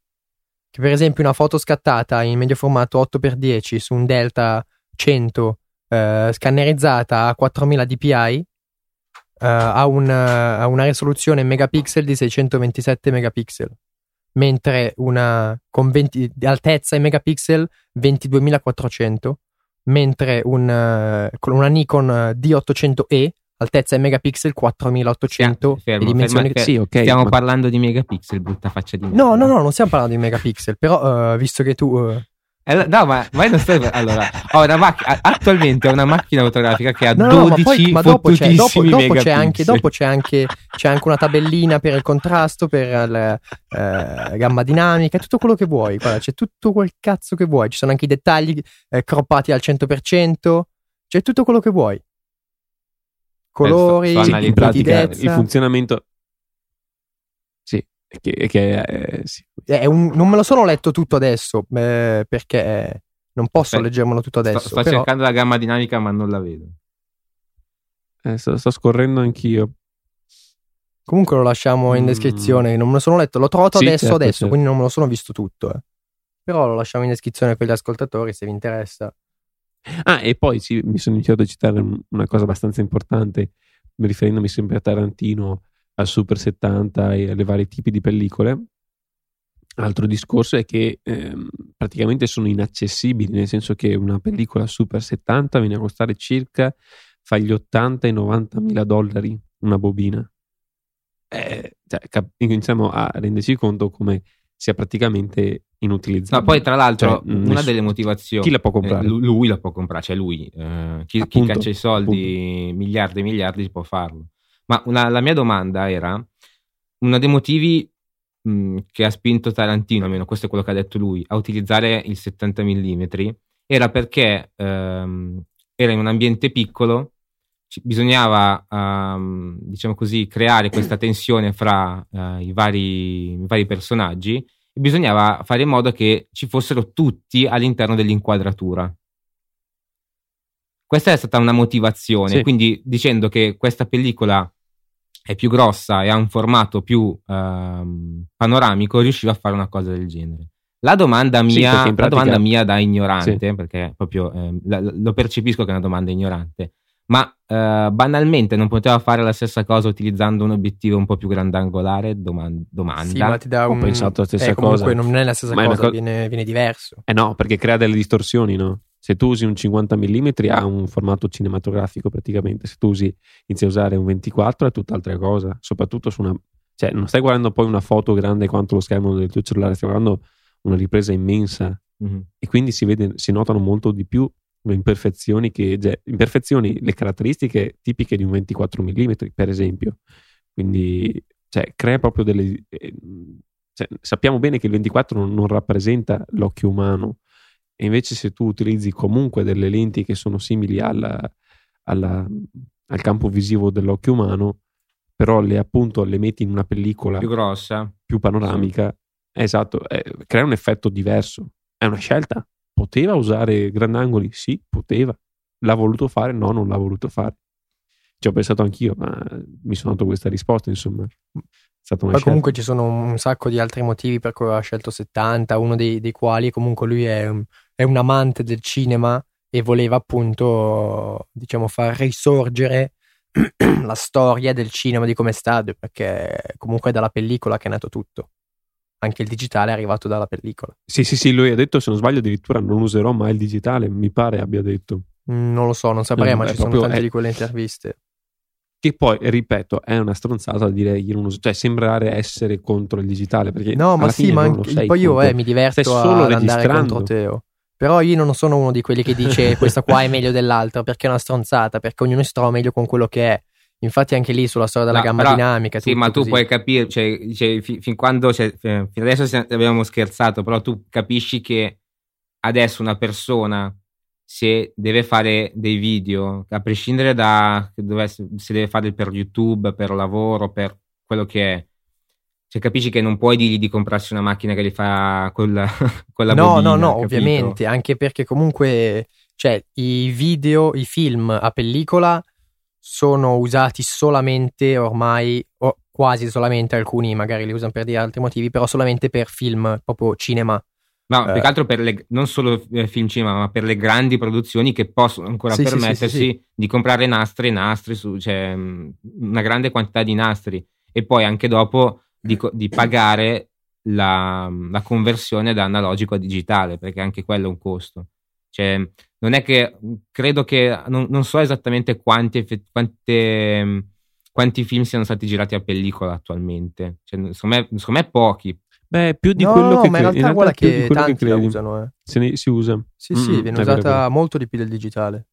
che per esempio una foto scattata in medio formato otto per dieci su un delta cento uh, scannerizzata a quattromila dpi uh, ha, una, ha una risoluzione megapixel di seicentoventisette megapixel, mentre una con venti di altezza in megapixel ventiduemilaquattrocento, mentre un, uh, con una Nikon D ottocento E altezza in megapixel quattromilaottocento. Sì, fermo, e dimensioni... fermo, sì, okay, stiamo ma... parlando di megapixel, brutta faccia di me. No, no, no, non stiamo parlando di megapixel, però uh, visto che tu... Uh... Eh, no, ma, ma io non sto... Allora, ho una macch- attualmente ho una macchina fotografica che ha no, dodici no, ma poi, ma dopo c'è, dopo, dopo c'è anche Dopo c'è anche, c'è anche una tabellina per il contrasto, per la eh, gamma dinamica, tutto quello che vuoi. Guarda, c'è tutto quel cazzo che vuoi. Ci sono anche i dettagli eh, croppati al cento per cento. C'è tutto quello che vuoi. Colori, sì, in pratica il funzionamento sì che, che eh, sì. È un, non me lo sono letto tutto adesso eh, perché non posso Beh, leggermelo tutto adesso sto, sto però... cercando la gamma dinamica ma non la vedo, eh, sto, sto scorrendo anch'io. Comunque lo lasciamo in descrizione, non me lo sono letto, l'ho trovato sì, adesso certo, adesso certo. Quindi non me lo sono visto tutto eh. Però lo lasciamo in descrizione per gli ascoltatori se vi interessa. Ah, e poi sì, mi sono iniziato a citare una cosa abbastanza importante, riferendomi sempre a Tarantino, al Super settanta e alle vari tipi di pellicole. Altro discorso è che ehm, praticamente sono inaccessibili, nel senso che una pellicola Super settanta viene a costare circa fra gli ottanta e novanta mila dollari una bobina. Eh, cioè, cap- iniziamo a renderci conto come sia praticamente inutilizzabile. Ma no, poi tra l'altro cioè, una nessun... delle motivazioni chi la può comprare? Eh, lui la può comprare, cioè lui eh, chi, appunto, chi caccia i soldi appunto. miliardi e miliardi può farlo, ma una, la mia domanda era uno dei motivi mh, che ha spinto Tarantino, almeno questo è quello che ha detto lui, a utilizzare il settanta millimetri era perché ehm, era in un ambiente piccolo, ci, bisognava ehm, diciamo così creare questa tensione fra eh, i, vari, i vari personaggi. Bisognava fare in modo che ci fossero tutti all'interno dell'inquadratura. Questa è stata una motivazione, sì. Quindi dicendo che questa pellicola è più grossa e ha un formato più ehm, panoramico, riusciva a fare una cosa del genere. La domanda mia, sì, perché in pratica... la domanda mia da ignorante, sì. Perché proprio eh, la, lo percepisco che è una domanda ignorante, ma eh, banalmente non poteva fare la stessa cosa utilizzando un obiettivo un po' più grandangolare? Doman- domanda. Sì, ma ti dà un... Ho pensato la stessa eh, comunque cosa. Comunque non è la stessa ma cosa, co- viene, viene diverso. Eh no, perché crea delle distorsioni, no? Se tu usi un cinquanta millimetri ha un formato cinematografico praticamente, se tu usi, inizi a usare un ventiquattro è tutt'altra cosa, soprattutto su una... Cioè non stai guardando poi una foto grande quanto lo schermo del tuo cellulare, stai guardando una ripresa immensa, mm-hmm. E quindi si vede, si notano molto di più le imperfezioni, che, cioè, imperfezioni, le caratteristiche tipiche di un ventiquattro millimetri per esempio. Quindi cioè, crea proprio delle eh, cioè, sappiamo bene che il ventiquattro non, non rappresenta l'occhio umano, e invece se tu utilizzi comunque delle lenti che sono simili alla, alla, al campo visivo dell'occhio umano, però le appunto le metti in una pellicola più grossa, più panoramica, sì. Esatto, eh, crea un effetto diverso, è una scelta. Poteva usare grandangoli? Sì, poteva. L'ha voluto fare? No, non l'ha voluto fare. Ci ho pensato anch'io, ma mi sono dato questa risposta, insomma. È stata una Poi scelta. Comunque ci sono un sacco di altri motivi per cui ha scelto settanta, uno dei, dei quali comunque lui è un, è un amante del cinema e voleva appunto, diciamo, far risorgere la storia del cinema di come è stato, perché comunque è dalla pellicola che è nato tutto. Anche il digitale è arrivato dalla pellicola. Sì, sì, sì, lui ha detto, se non sbaglio addirittura non userò mai il digitale, mi pare abbia detto. Non lo so, non saprei, eh, ma ci sono tante è... di quelle interviste. Che poi, ripeto, è una stronzata dire non uso, cioè sembrare essere contro il digitale, perché no, ma sì, ma anche, poi contro, io eh, mi diverto solo ad andare contro Teo. Però io non sono uno di quelli che dice questa qua è meglio dell'altra, perché è una stronzata, perché ognuno si trova meglio con quello che è. Infatti anche lì sulla storia della no, gamba però, dinamica. Sì, ma tu così. Puoi capire, cioè, cioè fin, fin quando, cioè, fin adesso abbiamo scherzato, però tu capisci che adesso una persona, se deve fare dei video, a prescindere da se deve fare per YouTube, per lavoro, per quello che è, cioè capisci che non puoi dirgli di comprarsi una macchina che li fa con la, con la no, bobina, no, no, capito? Ovviamente, anche perché comunque, cioè, i video, i film a pellicola sono usati solamente ormai, o quasi solamente, alcuni magari li usano per dire altri motivi, però solamente per film, proprio cinema. No, eh. più che altro per le, non solo film cinema, ma per le grandi produzioni che possono ancora sì, permettersi sì, sì, sì, sì. di comprare nastri e nastri, su, cioè una grande quantità di nastri, e poi anche dopo di, di pagare la, la conversione da analogico a digitale, perché anche quello è un costo. Cioè, non è che credo che non, non so esattamente quanti, quante, quanti film siano stati girati a pellicola attualmente. Cioè, secondo me, secondo me pochi. Beh, più di no, quello no, che ma in realtà, in realtà guarda che tanti che la usano, eh. Se ne, si usa. Sì, sì, mm-hmm. viene usata vero. molto di più del digitale.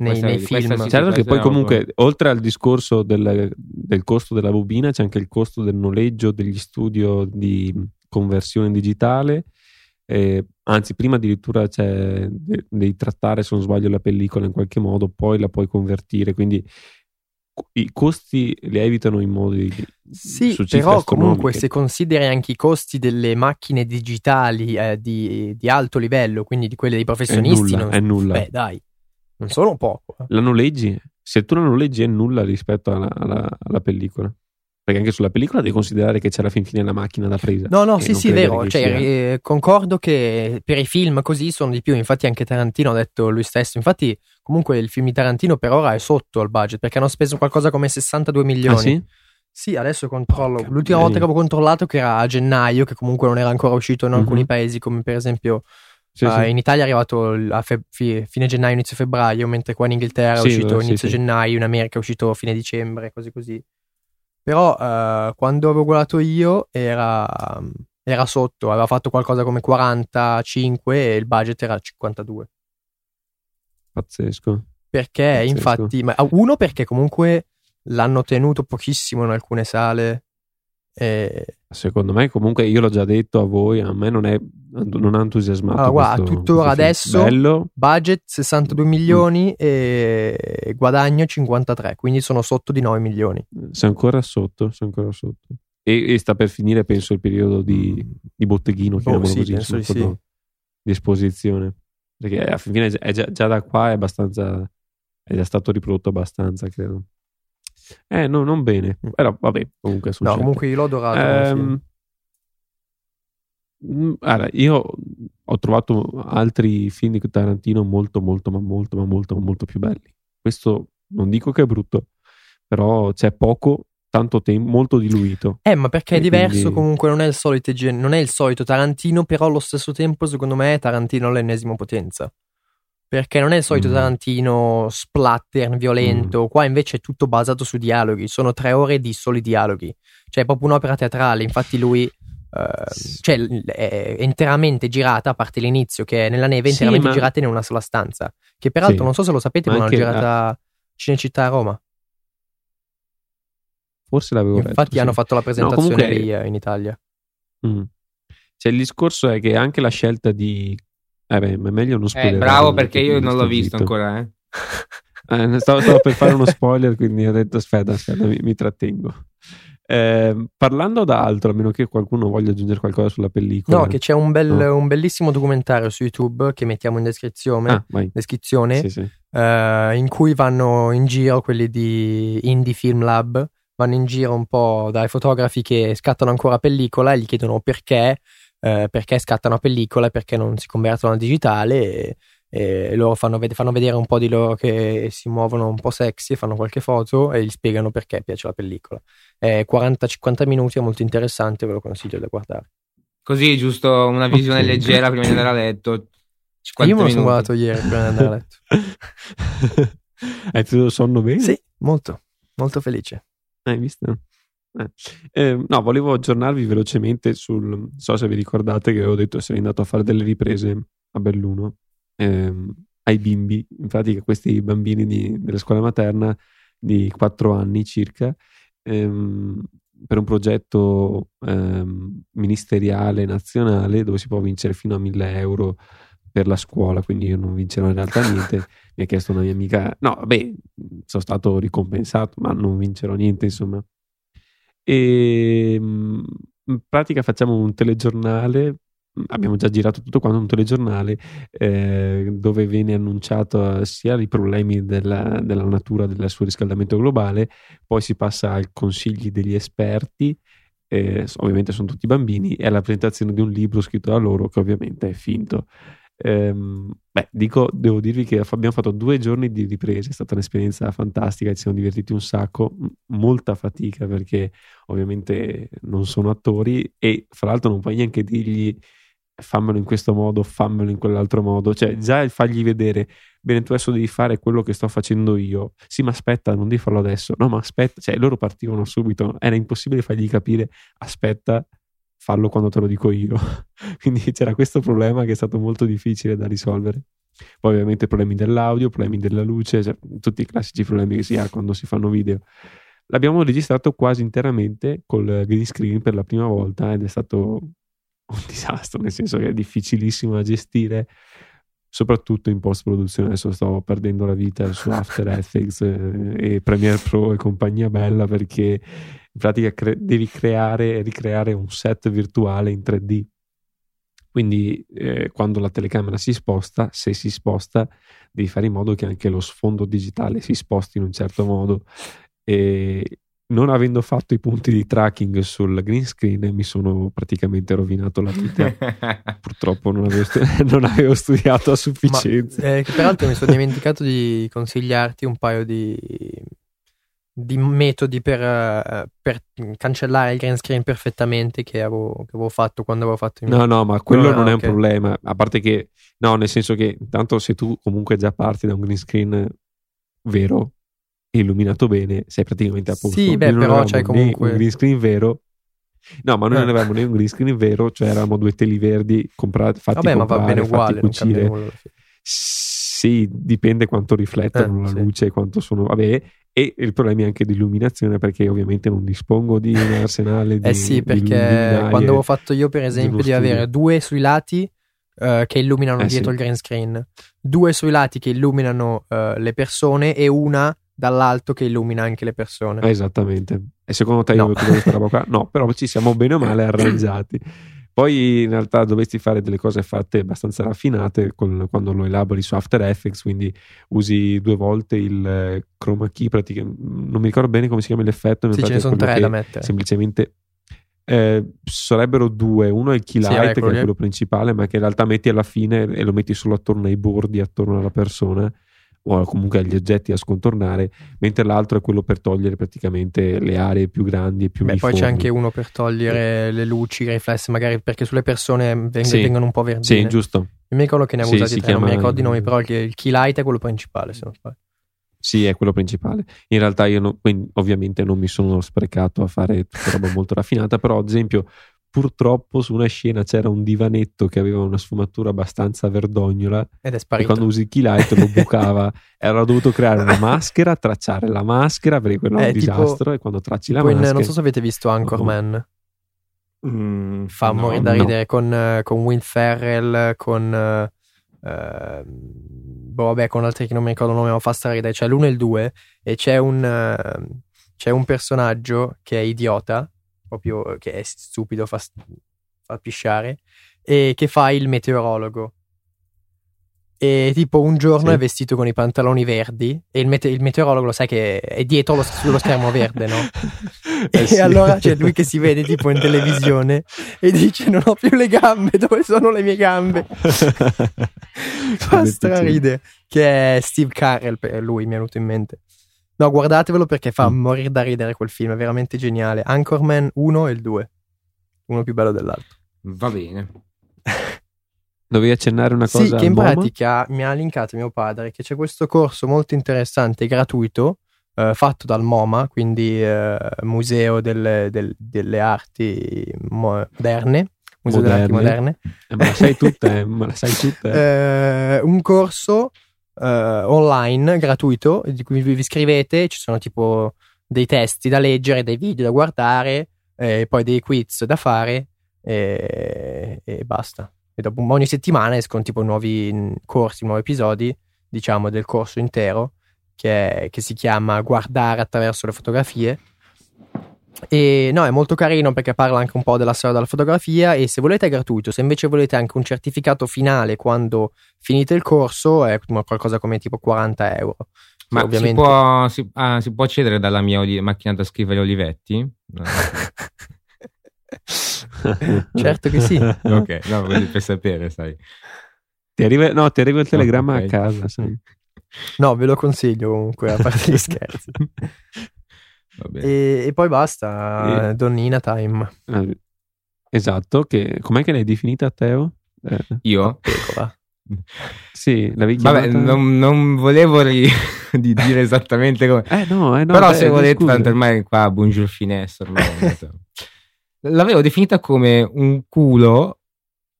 Nei, questa, nei film. Sì, certo che poi comunque, roba. oltre al discorso del, del costo della bobina, c'è anche il costo del noleggio, degli studio di conversione digitale. Eh, anzi, prima addirittura c'è de, devi trattare, se non sbaglio, la pellicola in qualche modo, poi la puoi convertire, quindi i costi li evitano in modi sì, però comunque se consideri anche i costi delle macchine digitali eh, di, di alto livello, quindi di quelle dei professionisti, è nulla, non, è nulla. Beh, dai, non solo poco, eh. la noleggi, se tu la noleggi è nulla rispetto alla, alla, alla pellicola, perché anche sulla pellicola devi considerare che c'è alla fin fine la macchina da presa. No, no, sì, sì, vero, cioè, eh, concordo che per i film così sono di più, infatti anche Tarantino ha detto lui stesso, infatti comunque il film di Tarantino per ora è sotto al budget, perché hanno speso qualcosa come sessantadue milioni. Ah, sì? Sì, adesso controllo, Porca l'ultima volta che avevo controllato che era a gennaio, che comunque non era ancora uscito in alcuni mm-hmm. paesi, come per esempio sì, uh, sì. in Italia è arrivato a fe- fi- fine gennaio, inizio febbraio, mentre qua in Inghilterra sì, è uscito beh, inizio sì, gennaio, in America è uscito fine dicembre, così così. Però eh, quando avevo guardato io era, era sotto, aveva fatto qualcosa come quarantacinque e il budget era cinquantadue. Pazzesco. Perché Pazzesco. infatti, ma, uno perché comunque l'hanno tenuto pochissimo in alcune sale. E... secondo me comunque, io l'ho già detto a voi, a me non è non ha entusiasmato. Allora guarda, questo, tuttora questo adesso bello. Budget sessantadue milioni mm. e guadagno cinquantatré, quindi sono sotto di nove milioni. Sono ancora sotto, sono ancora sotto. E, e sta per finire penso il periodo di, di botteghino, chiamiamolo oh, sì, così, penso di, sì. di esposizione, perché alla fine è già, già da qua è abbastanza, è già stato riprodotto abbastanza, credo. Eh, no, non bene. Però vabbè, comunque succede. No, comunque io l'ho adorato. Ehm, allora, io ho trovato altri film di Tarantino molto, molto, ma molto, ma molto, ma molto più belli. Questo non dico che è brutto, però c'è poco, tanto tempo, molto diluito. Eh, ma perché è diverso, quindi... comunque non è il solito, non è il solito Tarantino, però allo stesso tempo, secondo me, Tarantino all'ennesima potenza. Perché non è il solito mm. Tarantino splatter, violento. Mm. Qua invece è tutto basato su dialoghi. Sono tre ore di soli dialoghi. Cioè è proprio un'opera teatrale. Infatti lui eh, sì. cioè, è interamente girata, a parte l'inizio, che è nella neve, è interamente sì, ma... girata in una sola stanza. Che peraltro sì. non so se lo sapete, ma, ma l'hanno girata a Cinecittà a Roma. Forse l'avevo Infatti detto. Infatti hanno sì. fatto la presentazione no, comunque... lì eh, in Italia. Mm. Cioè il discorso è che anche la scelta di... Eh beh, ma è meglio non spoilerare. Eh, bravo, perché io non l'ho visto zitto. ancora, eh. eh stavo, stavo per fare uno spoiler, quindi ho detto aspetta, aspetta, mi, mi trattengo. Eh, parlando da altro, a meno che qualcuno voglia aggiungere qualcosa sulla pellicola. No, che c'è un, bel, no? un bellissimo documentario su YouTube che mettiamo in descrizione, ah, descrizione sì, sì. Eh, in cui vanno in giro quelli di Indie Film Lab, vanno in giro un po' dai fotografi che scattano ancora pellicola e gli chiedono perché... Eh, perché scattano a pellicola, perché non si convertono a digitale, e, e loro fanno, ved- fanno vedere un po' di loro che si muovono un po' sexy, fanno qualche foto e gli spiegano perché piace la pellicola. eh, quaranta cinquanta minuti, è molto interessante, ve lo consiglio da guardare, così giusto una visione leggera prima di andare a letto. Io me l'ho sguardato ieri prima di andare a letto. Hai preso il sonno bene? Sì, molto, molto felice. Hai visto? Eh. Eh, no, volevo aggiornarvi velocemente sul, non so se vi ricordate che avevo detto essere andato a fare delle riprese a Belluno ehm, ai bimbi, infatti questi bambini di, della scuola materna di quattro anni circa ehm, per un progetto ehm, ministeriale nazionale dove si può vincere fino a mille euro per la scuola, quindi io non vincerò in realtà niente. Mi ha chiesto una mia amica, no vabbè, sono stato ricompensato ma non vincerò niente insomma. E in pratica facciamo un telegiornale, abbiamo già girato tutto quanto un telegiornale eh, dove viene annunciato sia i problemi della, della natura del suo riscaldamento globale, poi si passa ai consigli degli esperti, eh, ovviamente sono tutti bambini, e alla presentazione di un libro scritto da loro che ovviamente è finto. Eh, beh, dico, devo dirvi che abbiamo fatto due giorni di riprese, è stata un'esperienza fantastica, ci siamo divertiti un sacco, m- molta fatica perché ovviamente non sono attori e fra l'altro non puoi neanche dirgli fammelo in questo modo, fammelo in quell'altro modo, cioè già fagli vedere bene, tu adesso devi fare quello che sto facendo io, sì ma aspetta non devi farlo adesso, no ma aspetta, cioè loro partivano subito, era impossibile fargli capire aspetta fallo quando te lo dico io. Quindi c'era questo problema che è stato molto difficile da risolvere. Poi ovviamente problemi dell'audio, problemi della luce, cioè, tutti i classici problemi che si ha quando si fanno video. L'abbiamo registrato quasi interamente col green screen per la prima volta ed è stato un disastro, nel senso che è difficilissimo da gestire, soprattutto in post-produzione. Adesso sto perdendo la vita su After Effects e Premiere Pro e compagnia bella perché in pratica cre- devi creare e ricreare un set virtuale in tre D, quindi eh, quando la telecamera si sposta, se si sposta devi fare in modo che anche lo sfondo digitale si sposti in un certo modo, e non avendo fatto i punti di tracking sul green screen mi sono praticamente rovinato la vita. Purtroppo non avevo, stu- non avevo studiato a sufficienza. Ma, eh, che peraltro mi sono dimenticato di consigliarti un paio di di metodi per, per cancellare il green screen perfettamente che avevo, che avevo fatto quando avevo fatto in no no ma quello no, non okay. È un problema, a parte che no, nel senso che tanto se tu comunque già parti da un green screen vero illuminato bene sei praticamente a posto. Sì, beh, però c'è comunque un green screen vero. No, ma noi eh. non avevamo né un green screen vero, cioè eravamo due teli verdi comprati, fatti Vabbè, comprare, ma va bene uguale, fatti cucire. Nulla, sì. Sì, dipende quanto riflettono eh, la sì. luce, quanto sono vabbè. E il problema è anche di illuminazione perché ovviamente non dispongo di un arsenale di eh sì, perché quando ho fatto io per esempio di, di avere due sui lati uh, che illuminano eh dietro sì. il green screen, due sui lati che illuminano uh, le persone e una dall'alto che illumina anche le persone. Esattamente. E secondo te no. io questa roba qua? No, però ci siamo bene o male arrangiati. Poi in realtà dovresti fare delle cose fatte abbastanza raffinate con, quando lo elabori su After Effects, quindi usi due volte il chroma key, praticamente non mi ricordo bene come si chiama l'effetto. Sì, ce ne sono tre da mettere. Semplicemente eh, sarebbero due, uno è il key light, sì, che è quello principale, ma che in realtà metti alla fine e lo metti solo attorno ai bordi, attorno alla persona o comunque agli oggetti a scontornare, mentre l'altro è quello per togliere praticamente le aree più grandi e più Beh, uniformi. Poi c'è anche uno per togliere eh. le luci, i riflessi magari, perché sulle persone veng- sì. vengono un po' verdine. Sì, giusto. Non mi ricordo che ne ha sì, usati tre, chiama... non mi ricordo i nomi, però il key light è quello principale, se non sbaglio. Sì, è quello principale. In realtà io no, quindi ovviamente non mi sono sprecato a fare tutta roba molto raffinata, però ad esempio purtroppo su una scena c'era un divanetto che aveva una sfumatura abbastanza verdognola ed è sparito, e quando usi il key light lo bucava e allora ho dovuto creare una maschera, tracciare la maschera perché quello è un tipo, disastro, e quando tracci la maschera in, non so se avete visto Anchorman no. mm, fa no, morire da ridere no. con, con Will Ferrell, con eh, boh, vabbè con altri che non mi ricordo il nome, ma fa straridere, c'è l'uno e il due e c'è un c'è un personaggio che è idiota proprio, che è stupido, fa, fa pisciare, e che fa il meteorologo, e tipo un giorno sì. è vestito con i pantaloni verdi e il, mete- il meteorologo lo sai che è dietro lo, sullo schermo verde, no? Eh e sì. allora c'è lui che si vede tipo in televisione e dice non ho più le gambe, dove sono le mie gambe? Fa straride, che è Steve Carrell, lui mi è venuto in mente. No, guardatevelo perché fa morire da ridere quel film, è veramente geniale. Anchorman uno e il due, uno più bello dell'altro. Va bene. Dovevi accennare una cosa? Sì, che in MoMA? Pratica mi ha linkato mio padre che c'è questo corso molto interessante, gratuito, eh, fatto dal MoMA, quindi eh, Museo delle, del, delle Arti Moderne. Museo delle Arti Moderne. Eh, ma la sai tutta, eh, ma la sai tutta. Eh. Eh, un corso eh, online, gratuito, di cui vi iscrivete, ci sono tipo dei testi da leggere, dei video da guardare, eh, poi dei quiz da fare e, e basta. E dopo ogni settimana escono tipo nuovi corsi, nuovi episodi, diciamo, del corso intero che, è, che si chiama Guardare attraverso le fotografie. E no, è molto carino perché parla anche un po' della storia della fotografia, e se volete è gratuito. Se invece volete anche un certificato finale quando finite il corso è qualcosa come tipo quaranta euro. Ma ovviamente... si, può, si, ah, si può accedere dalla mia oli- macchina da scrivere Olivetti? No. Certo che sì. Ok, no, per sapere, sai. Ti arriva, no, ti arriva il telegramma, okay, a casa, sai. No, ve lo consiglio comunque, a parte gli scherzi. Va bene. E, e poi basta, e... Donnina Time. Ah, esatto, che, com'è che l'hai definita, Teo? Eh, Io? Piccola. Sì, l'avevi chiamata... Vabbè, non, non volevo ri... di dire esattamente come... Eh no, eh no. Però beh, se volete, scusa. Tanto ormai qua, bonjour finesse, ormai... L'avevo definita come un culo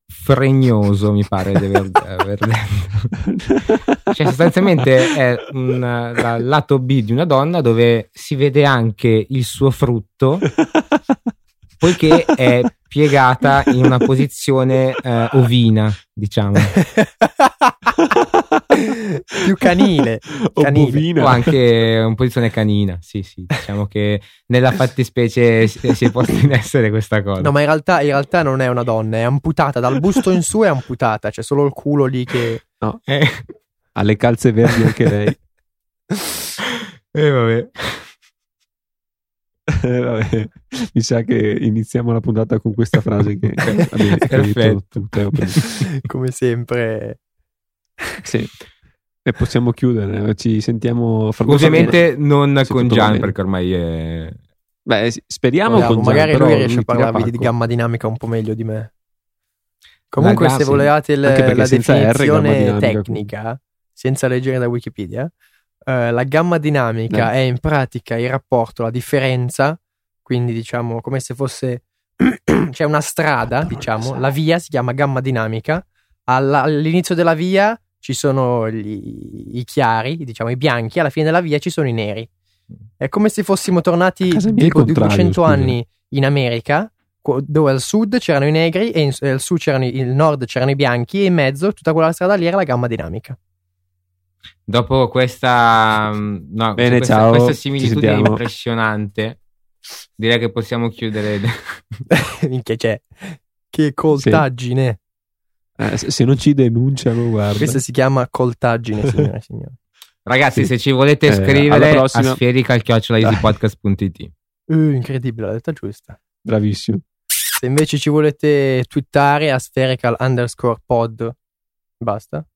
fregnoso, mi pare di aver, aver detto. Cioè sostanzialmente è un la, lato B di una donna dove si vede anche il suo frutto, poiché è piegata in una posizione eh, ovina, diciamo. Più canile, canile. O, o anche in posizione canina. Sì, sì, diciamo che nella fattispecie si è posta in essere questa cosa. No, ma in realtà, in realtà non è una donna, è amputata dal busto in su, è amputata, c'è cioè solo il culo lì che... No. Eh. Ha le calze verdi anche lei. E eh, vabbè. Eh, vabbè, mi sa che iniziamo la puntata con questa frase che vabbè, perfetto tu, Teo, come sempre. Sì, e possiamo chiudere, ci sentiamo fra ovviamente poco. Non sì, con Gian, perché ormai è... Beh, speriamo Vogliamo, con Gian, magari lui riesce a parlarvi di gamma dinamica un po' meglio di me. Comunque la se volevate l- la definizione R, tecnica senza leggere da Wikipedia, Uh, la gamma dinamica eh. è in pratica il rapporto, la differenza, quindi diciamo come se fosse c'è una strada, diciamo la via si chiama gamma dinamica, alla, all'inizio della via ci sono gli, i chiari, diciamo i bianchi, alla fine della via ci sono i neri. È come se fossimo tornati tipo di duecento anni in America, dove al sud c'erano i negri e in, al sud c'erano il nord c'erano i bianchi, e in mezzo tutta quella strada lì era la gamma dinamica. Dopo questa, no, bene, questa, ciao, questa similitudine impressionante, direi che possiamo chiudere. Minchia, c'è che coltaggine. Sì. Eh, se non ci denunciano, guarda. Questa si chiama coltaggine, signore e signori. Ragazzi, sì. Se ci volete eh, scrivere, aspherical chiocciola easypodcast punto it. Uh, incredibile, l'ho detta giusta. Bravissimo. Se invece ci volete twittare, aspherical underscore pod, basta.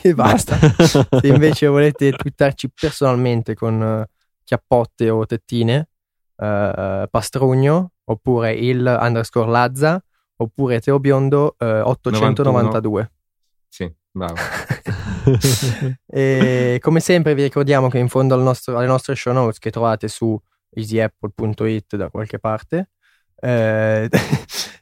E basta. Se invece volete twittarci personalmente con uh, chiappotte o tettine, uh, Pastrugno, oppure il underscore Lazza, oppure Teo Biondo uh, ottocentonovantadue. Sì, bravo. E come sempre vi ricordiamo che in fondo al nostro, alle nostre show notes, che trovate su easyapple punto it da qualche parte, uh,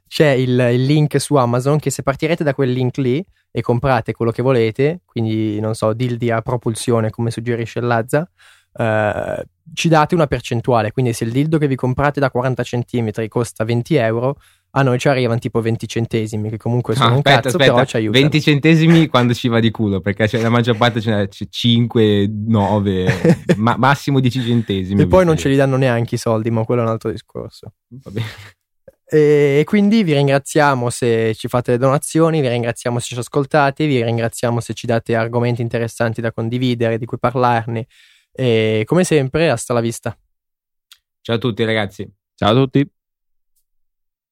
c'è il, il link su Amazon, che se partirete da quel link lì e comprate quello che volete, quindi non so, dildi a propulsione come suggerisce Lazza, eh, ci date una percentuale, quindi se il dildo che vi comprate da quaranta centimetri costa venti euro, a noi ci arrivano tipo venti centesimi, che comunque sono no, aspetta, un cazzo, aspetta, però ci aiuta. venti centesimi quando ci va di culo, perché c'è la maggior parte ce n'è cinque, nove, ma, massimo dieci centesimi. E poi non ce li danno neanche i soldi, ma quello è un altro discorso. Va bene. E quindi vi ringraziamo se ci fate le donazioni, vi ringraziamo se ci ascoltate, vi ringraziamo se ci date argomenti interessanti da condividere, di cui parlarne, e come sempre hasta la vista. Ciao a tutti ragazzi. Ciao a tutti.